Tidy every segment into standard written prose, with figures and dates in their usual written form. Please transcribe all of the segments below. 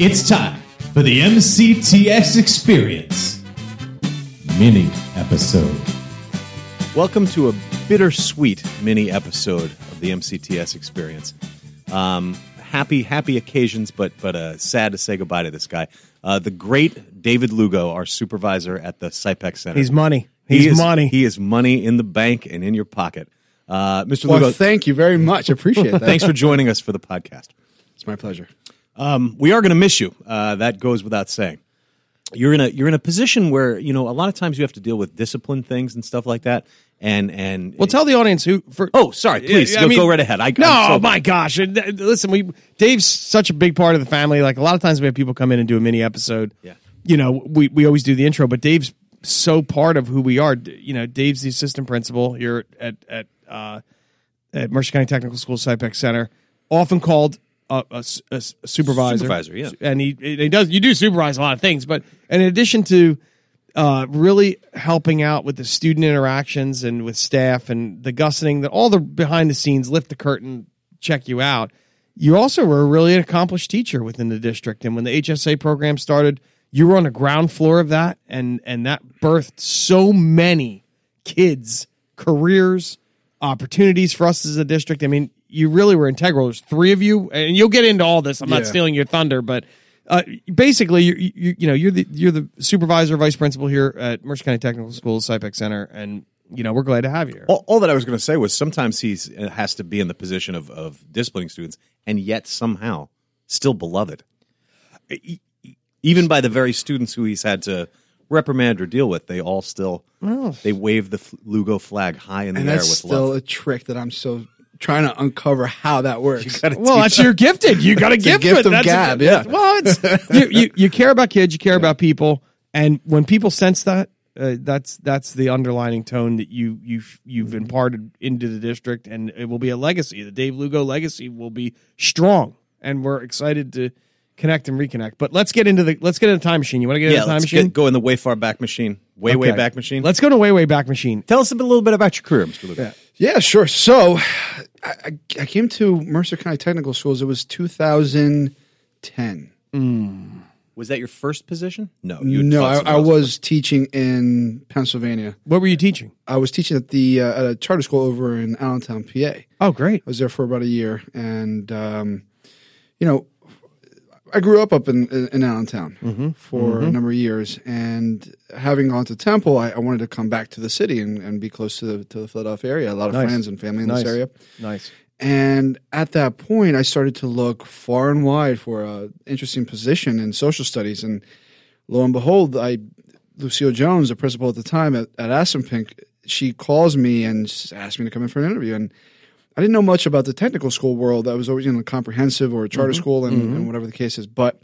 It's time for the MCTS Experience mini-episode. Welcome to a bittersweet mini-episode of the MCTS Experience. Happy occasions, but sad to say goodbye to this guy. The great David Lugo, our supervisor at the CIPEC Center. He's money. He is money. He is money in the bank and in your pocket. Mr. Lugo. Well, thank you very much. Appreciate that. Thanks for joining us for the podcast. It's my pleasure. We are going to miss you. That goes without saying. You're in a position where, you know, a lot of times you have to deal with discipline things and stuff like that. And well, tell the audience who. Please go right ahead. My gosh! Listen, Dave's such a big part of the family. Like, a lot of times we have people come in and do a mini episode. Yeah, you know, we always do the intro, but Dave's so part of who we are. You know, Dave's the assistant principal here at Mercer County Technical Schools, CIPEC Center, often called a supervisor. Supervisor, yeah, and he does. You do supervise a lot of things, but in addition to really helping out with the student interactions and with staff and the gusseting, that all the behind the scenes, lift the curtain, check you out. You also were really an accomplished teacher within the district. And when the HSA program started, you were on the ground floor of that. And that birthed so many kids, careers, opportunities for us as a district. I mean, you really were integral. There's three of you, and you'll get into all this. I'm not stealing your thunder, but basically, you're the supervisor, vice principal here at Mercer County Technical Schools, CIPEC Center, and you know we're glad to have you here. All that I was going to say was sometimes he has to be in the position of disciplining students, and yet somehow still beloved, even by the very students who he's had to reprimand or deal with. They all still they wave the Lugo flag high in the air with love. That's still a trick that I'm so trying to uncover how that works. Well, that's your gifted. You got a gift for it. That's gab, yeah. Well, you care about kids, you care about people, and when people sense that, that's the underlining tone that you've imparted into the district, and it will be a legacy. The Dave Lugo legacy will be strong, and we're excited to connect and reconnect. But let's get into the time machine. You want to get into the time machine? Go in the way far back machine. Way back machine. Let's go to way back machine. Tell us a little bit about your career, Mr. Lugo. Yeah, sure. So I came to Mercer County Technical Schools. It was 2010. Mm. Was that your first position? No, I was teaching in Pennsylvania. What were you teaching? I was teaching at a charter school over in Allentown, PA. Oh, great. I was there for about a year, and I grew up in Allentown for a number of years, and having gone to Temple, I wanted to come back to the city and be close to the Philadelphia area. A lot of friends and family in this area. Nice. And at that point, I started to look far and wide for an interesting position in social studies, and lo and behold, Lucille Jones, the principal at the time at Assunpink, she calls me and asks me to come in for an interview, and I didn't know much about the technical school world. I was always in a comprehensive or a charter school and whatever the case is. But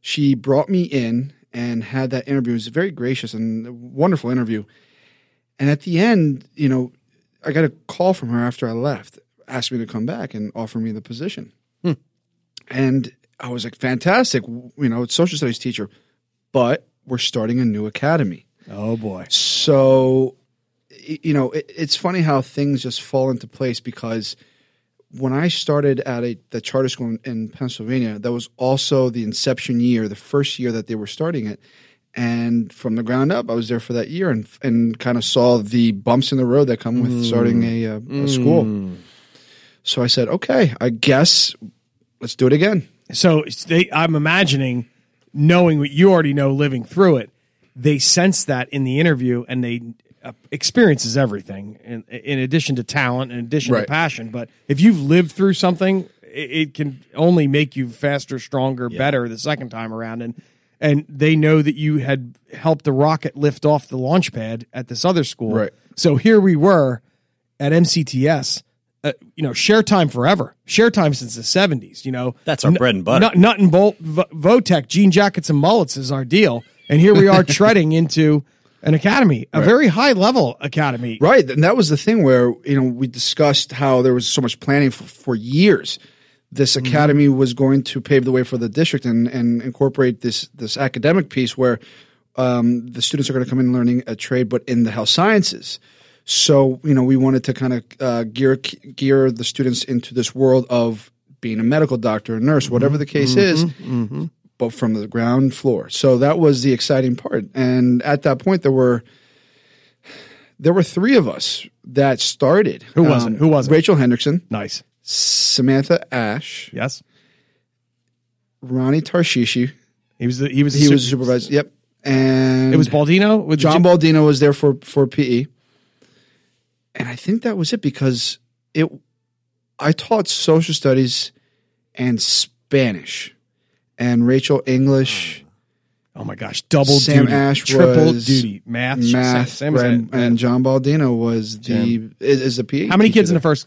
she brought me in and had that interview. It was very gracious and a wonderful interview. And at the end, you know, I got a call from her after I left, asked me to come back and offer me the position. Hmm. And I was like, fantastic. You know, it's social studies teacher, but we're starting a new academy. Oh, boy. So, you know, it's funny how things just fall into place, because when I started at the charter school in Pennsylvania, that was also the inception year, the first year that they were starting it. And from the ground up, I was there for that year and kind of saw the bumps in the road that come with starting a school. So I said, okay, I guess let's do it again. So I'm imagining, knowing what you already know, living through it, they sensed that in the interview, and they – experience is everything, in addition to talent, in addition to passion. But if you've lived through something, it can only make you faster, stronger, better the second time around. And they know that you had helped the rocket lift off the launch pad at this other school. Right. So here we were at MCTS, share time forever. Share time since the 70s, you know. That's our bread and butter. Nut and bolt, Votech, jean jackets and mullets is our deal. And here we are treading into an academy, a very high-level academy. Right, and that was the thing where, you know, we discussed how there was so much planning for years. This academy was going to pave the way for the district and incorporate this academic piece where the students are going to come in learning a trade, but in the health sciences. So, you know, we wanted to kind of gear the students into this world of being a medical doctor, a nurse, whatever the case is, but from the ground floor. So that was the exciting part. And at that point, there were three of us that started. Who was it? Who was it? Rachel Hendrickson. Nice. Samantha Ashe. Yes. Ronnie Tarshishi. He was the supervisor. Yep. And it was Baldino. With John Baldino was there for PE. And I think that was it because I taught social studies and Spanish, and Rachel English. Oh my gosh, double Sam duty. Ash triple was duty. Math and John Baldino was the PE. How many kids in the first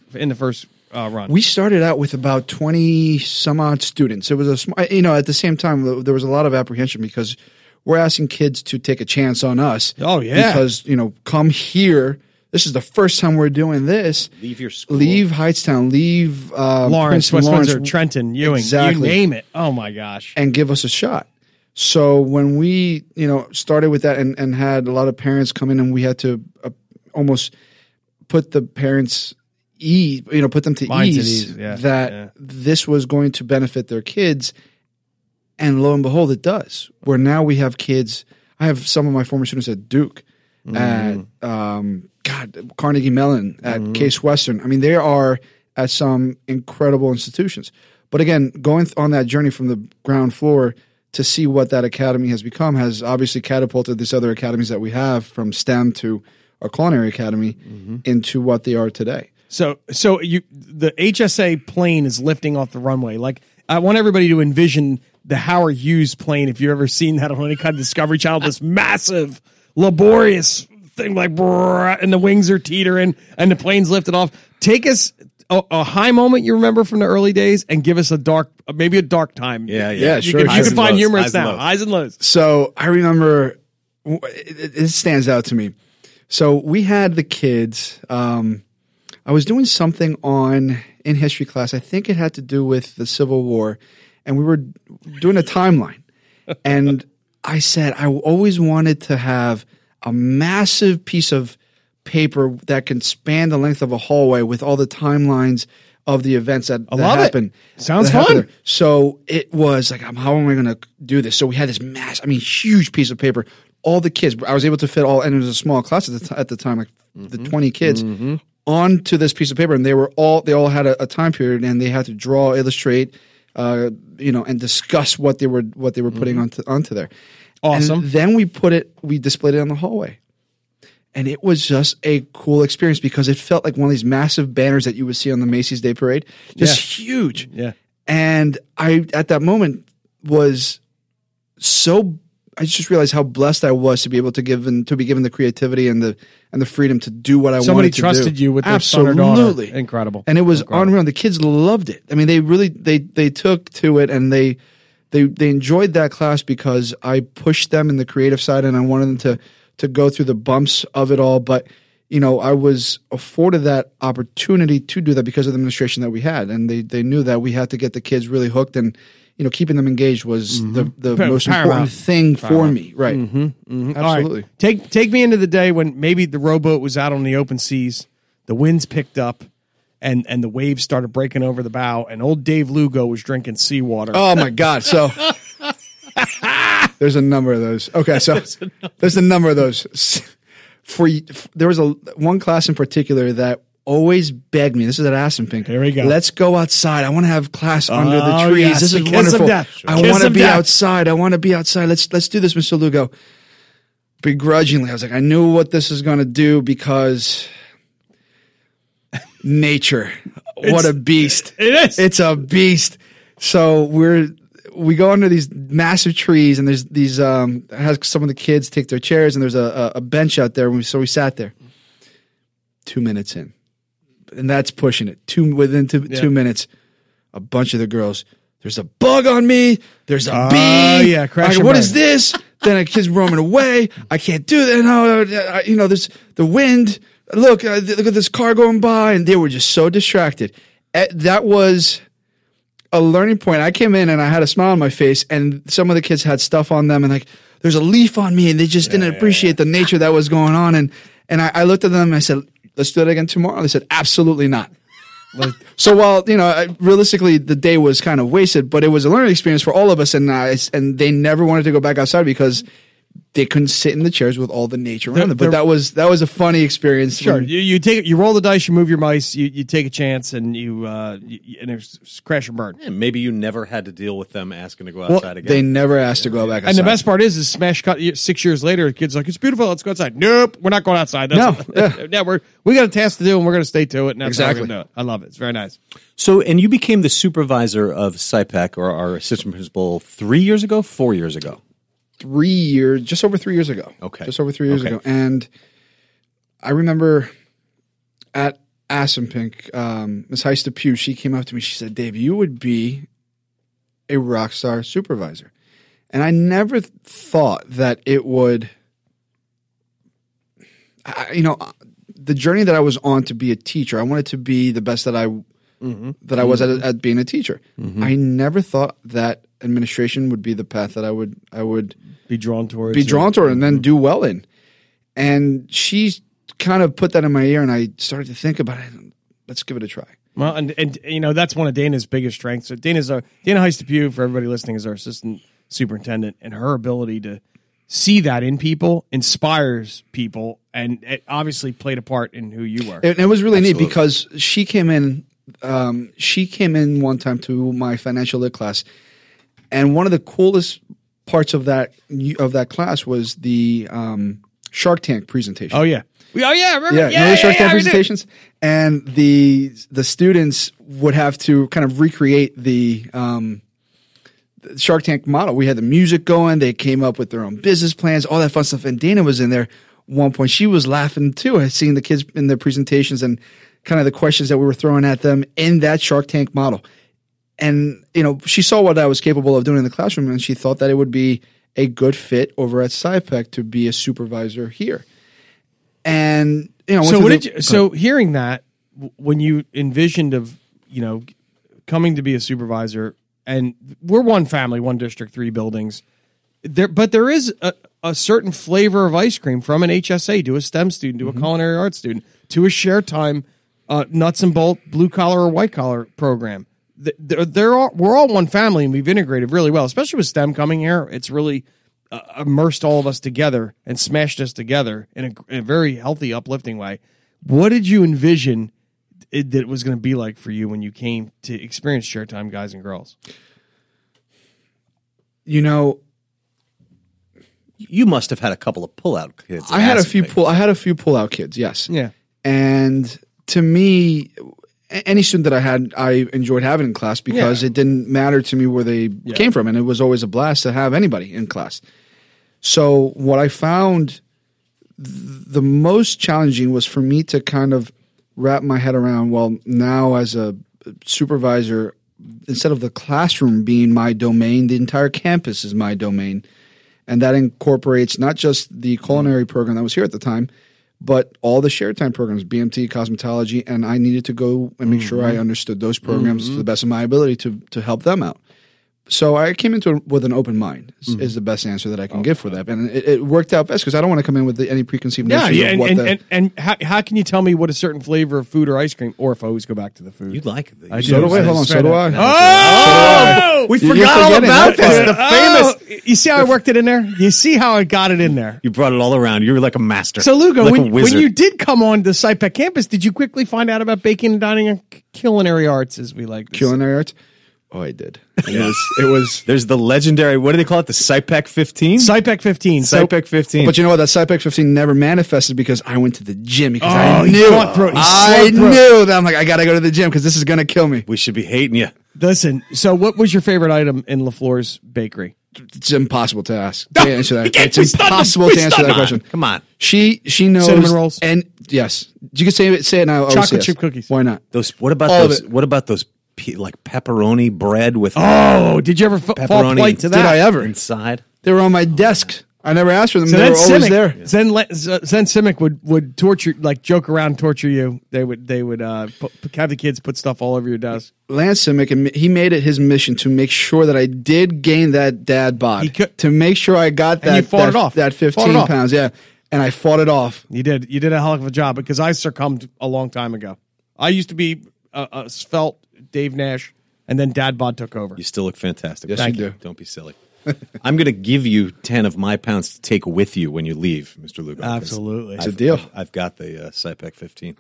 run? We started out with about 20 some odd students. It was at the same time there was a lot of apprehension because we're asking kids to take a chance on us. Oh yeah, because come here. This is the first time we're doing this. Leave your school. Leave Hightstown. Leave Lawrence, Princeton, West Windsor, Trenton, Ewing. Exactly. You name it. Oh, my gosh. And give us a shot. So when we, started with that and had a lot of parents come in, and we had to almost put the parents' ease this was going to benefit their kids. And lo and behold, it does. Where now we have kids. I have some of my former students at Duke. At Carnegie Mellon, at Case Western. I mean, they are at some incredible institutions. But again, going on that journey from the ground floor to see what that academy has become has obviously catapulted these other academies that we have, from STEM to our culinary academy, into what they are today. So the HSA plane is lifting off the runway. Like, I want everybody to envision the Howard Hughes plane, if you've ever seen that on any kind of Discovery Channel, this massive, laborious thing, like, and the wings are teetering and the plane's lifted off. Take us a high moment you remember from the early days, and give us a dark time. Yeah, sure. You can find humor now. Highs and lows. So I remember, it stands out to me. So we had the kids. I was doing something in history class. I think it had to do with the Civil War, and we were doing a timeline, and I said, I always wanted to have a massive piece of paper that can span the length of a hallway with all the timelines of the events that happened. Sounds fun. So it was like, how am I going to do this? So we had this huge piece of paper. All the kids, I was able to fit all, and it was a small class at the time, like the 20 kids, onto this piece of paper. And they all had a time period, and they had to draw, illustrate, and discuss what they were putting onto there. Awesome. And then we displayed it on the hallway. And it was just a cool experience because it felt like one of these massive banners that you would see on the Macy's Day Parade. Just huge. Yeah. And I, at that moment, I just realized how blessed I was to be able to be given the creativity and the freedom to do what I wanted to do. Somebody trusted you with their son or daughter. Absolutely. Incredible. And it was unreal. The kids loved it. I mean, they really they took to it, and they enjoyed that class because I pushed them in the creative side, and I wanted them to go through the bumps of it all. But I was afforded that opportunity to do that because of the administration that we had, and they knew that we had to get the kids really hooked, and keeping them engaged was the most important thing for me. Right. Absolutely. Right. Take me into the day when maybe the rowboat was out on the open seas, the winds picked up, and the waves started breaking over the bow, and old Dave Lugo was drinking seawater. Oh, my God. So there's a number of those. Okay, so there's a number of those. There was one class in particular that always begged me. This is at Assunpink. Here we go. Let's go outside. I want to have class under the trees. Yes. This is wonderful. I want to be outside. Let's do this, Mr. Lugo. Begrudgingly, I was like, I knew what this is going to do because nature. What a beast. It is. It's a beast. So we go under these massive trees, and there's these. Some of the kids take their chairs, and there's a bench out there. So we sat there. 2 minutes in. And that's pushing it. Within 2 minutes, a bunch of the girls, there's a bug on me. There's a bee. Oh, yeah. What is this? Then a kid's roaming away. I can't do that. No, there's the wind. Look at this car going by. And they were just so distracted. That was a learning point. I came in and I had a smile on my face, and some of the kids had stuff on them, and like, there's a leaf on me, and they just didn't appreciate the nature that was going on. And I looked at them and I said, let's do it again tomorrow. They said, absolutely not. So while, you know, realistically the day was kind of wasted, but it was a learning experience for all of us, and they never wanted to go back outside because they couldn't sit in the chairs with all the nature around them. But that was a funny experience. Sure, you roll the dice, you move your mice, you take a chance, and you it's crash and burn. Yeah, maybe you never had to deal with them asking to go outside again. They never asked to go back outside. And the best part is smash cut. 6 years later, the kid's like, "It's beautiful, let's go outside." Nope, we're not going outside. We got a task to do, and we're going to stay to it. And that's exactly how we're going to do it. I love it. It's very nice. So, and you became the supervisor of CIPEC, or our assistant principal, 3 years ago, 4 years ago. 3 years, just over 3 years ago. Okay. Just over 3 years ago. And I remember at Assunpink, Ms. Heist Depew, she came up to me. She said, "Dave, you would be a rock star supervisor." And I never thought that it would, the journey that I was on to be a teacher, I wanted to be the best that I was at being a teacher. Mm-hmm. I never thought that administration would be the path that I would be drawn towards. And then do well in. And she kind of put that in my ear, and I started to think about it. Let's give it a try. Well, and that's one of Dana's biggest strengths. So Dana Heist Depew, for everybody listening, is our assistant superintendent, and her ability to see that in people, inspires people, and it obviously played a part in who you were. It was really neat because she came in. She came in one time to my financial lit class. And one of the coolest parts of that class was the Shark Tank presentation. Oh yeah, I remember. Yeah, remember the Shark Tank presentations? And the students would have to kind of recreate the Shark Tank model. We had the music going. They came up with their own business plans, all that fun stuff. And Dana was in there. One point, she was laughing too. I had seen the kids in their presentations and kind of the questions that we were throwing at them in that Shark Tank model. And, she saw what I was capable of doing in the classroom, and she thought that it would be a good fit over at CIPEC to be a supervisor here. And, hearing that, when you envisioned of, coming to be a supervisor, and we're one family, one district, three buildings, there is a certain flavor of ice cream from an HSA to a STEM student, to a culinary arts student, to a share time, nuts and bolt, blue collar or white collar program. We're all one family, and we've integrated really well, especially with STEM coming here. It's really immersed all of us together and smashed us together in a very healthy, uplifting way. What did you envision that it was going to be like for you when you came to experience Share Time Guys and Girls? You must have had a couple of pullout kids. I had a few pullout kids, yes. Yeah. And to me, any student that I had, I enjoyed having in class because it didn't matter to me where they came from, and it was always a blast to have anybody in class. So what I found the most challenging was for me to kind of wrap my head around, well, now as a supervisor, instead of the classroom being my domain, the entire campus is my domain. And that incorporates not just the culinary program that was here at the time, but all the shared time programs, BMT, cosmetology, and I needed to go and make sure I understood those programs to the best of my ability to help them out. So I came into it with an open mind is the best answer that I can give for that. And it worked out best because I don't want to come in with any preconceived notions of what the... And how can you tell me what a certain flavor of food or ice cream, or if I always go back to the food? You'd like it. So do I. Oh! We forgot all about this. The famous... You see how I worked it in there? You see how I got it in there? You brought it all around. You were like a master. So Lugo, when you did come on the CIPEC campus, did you quickly find out about baking and dining and culinary arts, as we like to say? Culinary arts? Oh, I did. It was. There's the legendary. What do they call it? The CIPEC 15. CIPEC 15. But you know what? That CIPEC 15 never manifested because I went to the gym. Because I knew that. I'm like, I gotta go to the gym because this is gonna kill me. We should be hating you. Listen. So, what was your favorite item in LaFleur's Bakery? It's impossible to ask. No, it's impossible to answer that question. Come on. She knows. Cinnamon rolls. And yes, you can say it now. Chocolate chip cookies. Why not? What about those? Like pepperoni bread with did you ever fall flight to that? Did I ever? Inside, they were on my desk. I never asked for them. So they were always there. Yeah. Zen Simic would torture, like joke around, torture you. They would have the kids put stuff all over your desk. Lance Simic, and he made it his mission to make sure that I did gain that dad bod, to make sure I got that 15 pounds. Yeah, and I fought it off. You did a hell of a job because I succumbed a long time ago. I used to be svelte Dave Nash, and then Dad Bod took over. You still look fantastic. Yes, Thank you do. Don't be silly. I'm going to give you 10 of my pounds to take with you when you leave, Mr. Lugo. Absolutely. It's a deal. I've got the CIPEC 15.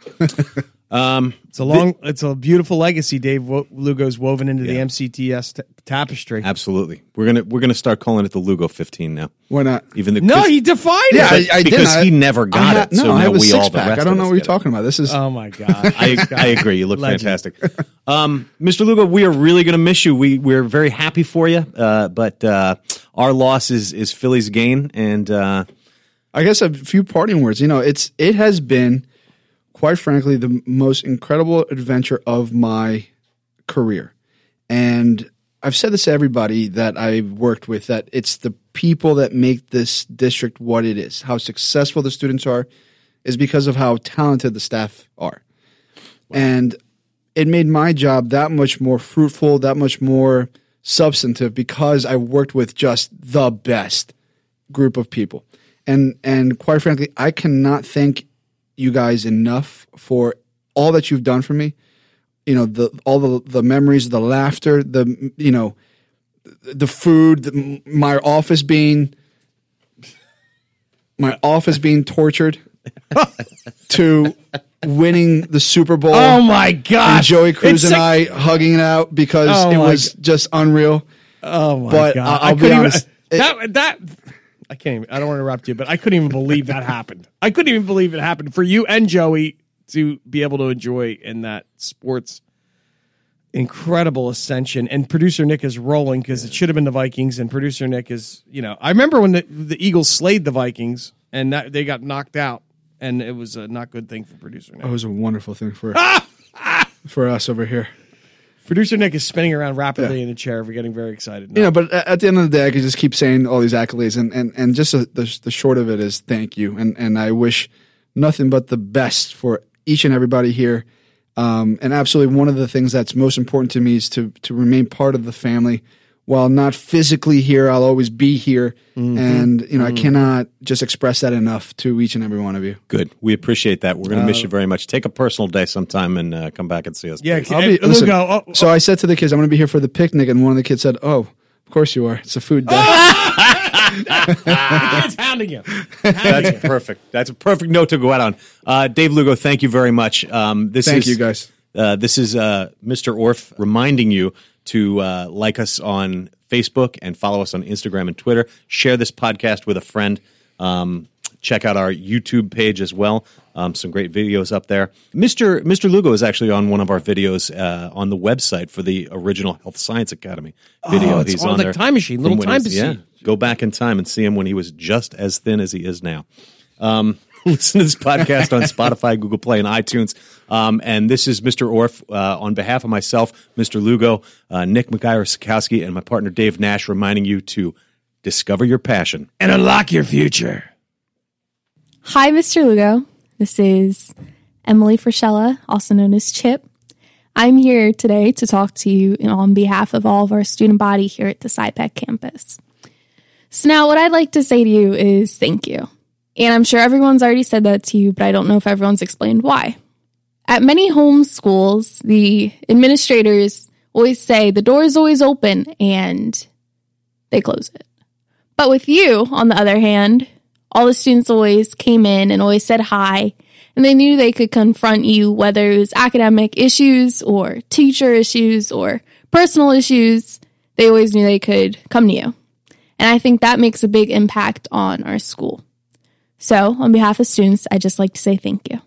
It's a beautiful legacy Dave Lugo's woven into the MCTS tapestry. Absolutely. We're going to start calling it the Lugo 15 now. Why not? He defined it. Yeah, I did. Because he never got it. No, so I have a six-pack. I don't know what you're talking about. This is... Oh, my God. I agree. You look fantastic. Mr. Lugo, we are really going to miss you. We're very happy for you, but our loss is Philly's gain, and... I guess a few parting words. You know, it has been... Quite frankly, the most incredible adventure of my career. And I've said this to everybody that I've worked with, that it's the people that make this district what it is. How successful the students are is because of how talented the staff are. Wow. And it made my job that much more fruitful, that much more substantive, because I worked with just the best group of people. And quite frankly, I cannot thank you guys enough for all that you've done for me. You know, the memories, the laughter, the food, my office being tortured to winning the Super Bowl. Oh my God. And Joey Cruz and I hugging it out because it was just unreal. Oh my God. I'll be honest. I can't even, I don't want to interrupt you, but I couldn't even believe that happened. I couldn't even believe it happened for you and Joey to be able to enjoy in that sports incredible ascension. And producer Nick is rolling because it should have been the Vikings. And producer Nick is, you know, I remember when the Eagles slayed the Vikings and they got knocked out, and it was a not good thing for producer Nick. It was a wonderful thing for us over here. Producer Nick is spinning around rapidly in a chair. We're getting very excited now. You know, but at the end of the day, I could just keep saying all these accolades, and just the short of it is thank you. And I wish nothing but the best for each and everybody here. And absolutely one of the things that's most important to me is to remain part of the family. While not physically here, I'll always be here. Mm-hmm. And, you know, I cannot just express that enough to each and every one of you. Good. We appreciate that. We're going to miss you very much. Take a personal day sometime and come back and see us. Yeah, listen, Lugo. So I said to the kids, I'm going to be here for the picnic. And one of the kids said, oh, of course you are. It's a food day. It's hounding you. That's perfect. That's a perfect note to go out on. Dave Lugo, thank you very much. Thank you, guys. This is Mr. Orff reminding you to like us on Facebook and follow us on Instagram and Twitter. Share this podcast with a friend. Check out our YouTube page as well. Some great videos up there. Mr. Lugo is actually on one of our videos on the website for the original Health Science Academy video. He's on the time machine, little time machine. Yeah, go back in time and see him when he was just as thin as he is now. Listen to this podcast on Spotify, Google Play, and iTunes. And this is Mr. Orff. On behalf of myself, Mr. Lugo, Nick McGuire-Sakowski, and my partner Dave Nash, reminding you to discover your passion and unlock your future. Hi, Mr. Lugo. This is Emily Fraschella, also known as Chip. I'm here today to talk to you on behalf of all of our student body here at the CIPEC campus. So now what I'd like to say to you is thank you. And I'm sure everyone's already said that to you, but I don't know if everyone's explained why. At many home schools, the administrators always say the door is always open and they close it. But with you, on the other hand, all the students always came in and always said hi, and they knew they could confront you, whether it was academic issues or teacher issues or personal issues. They always knew they could come to you. And I think that makes a big impact on our school. So, on behalf of students, I'd just like to say thank you.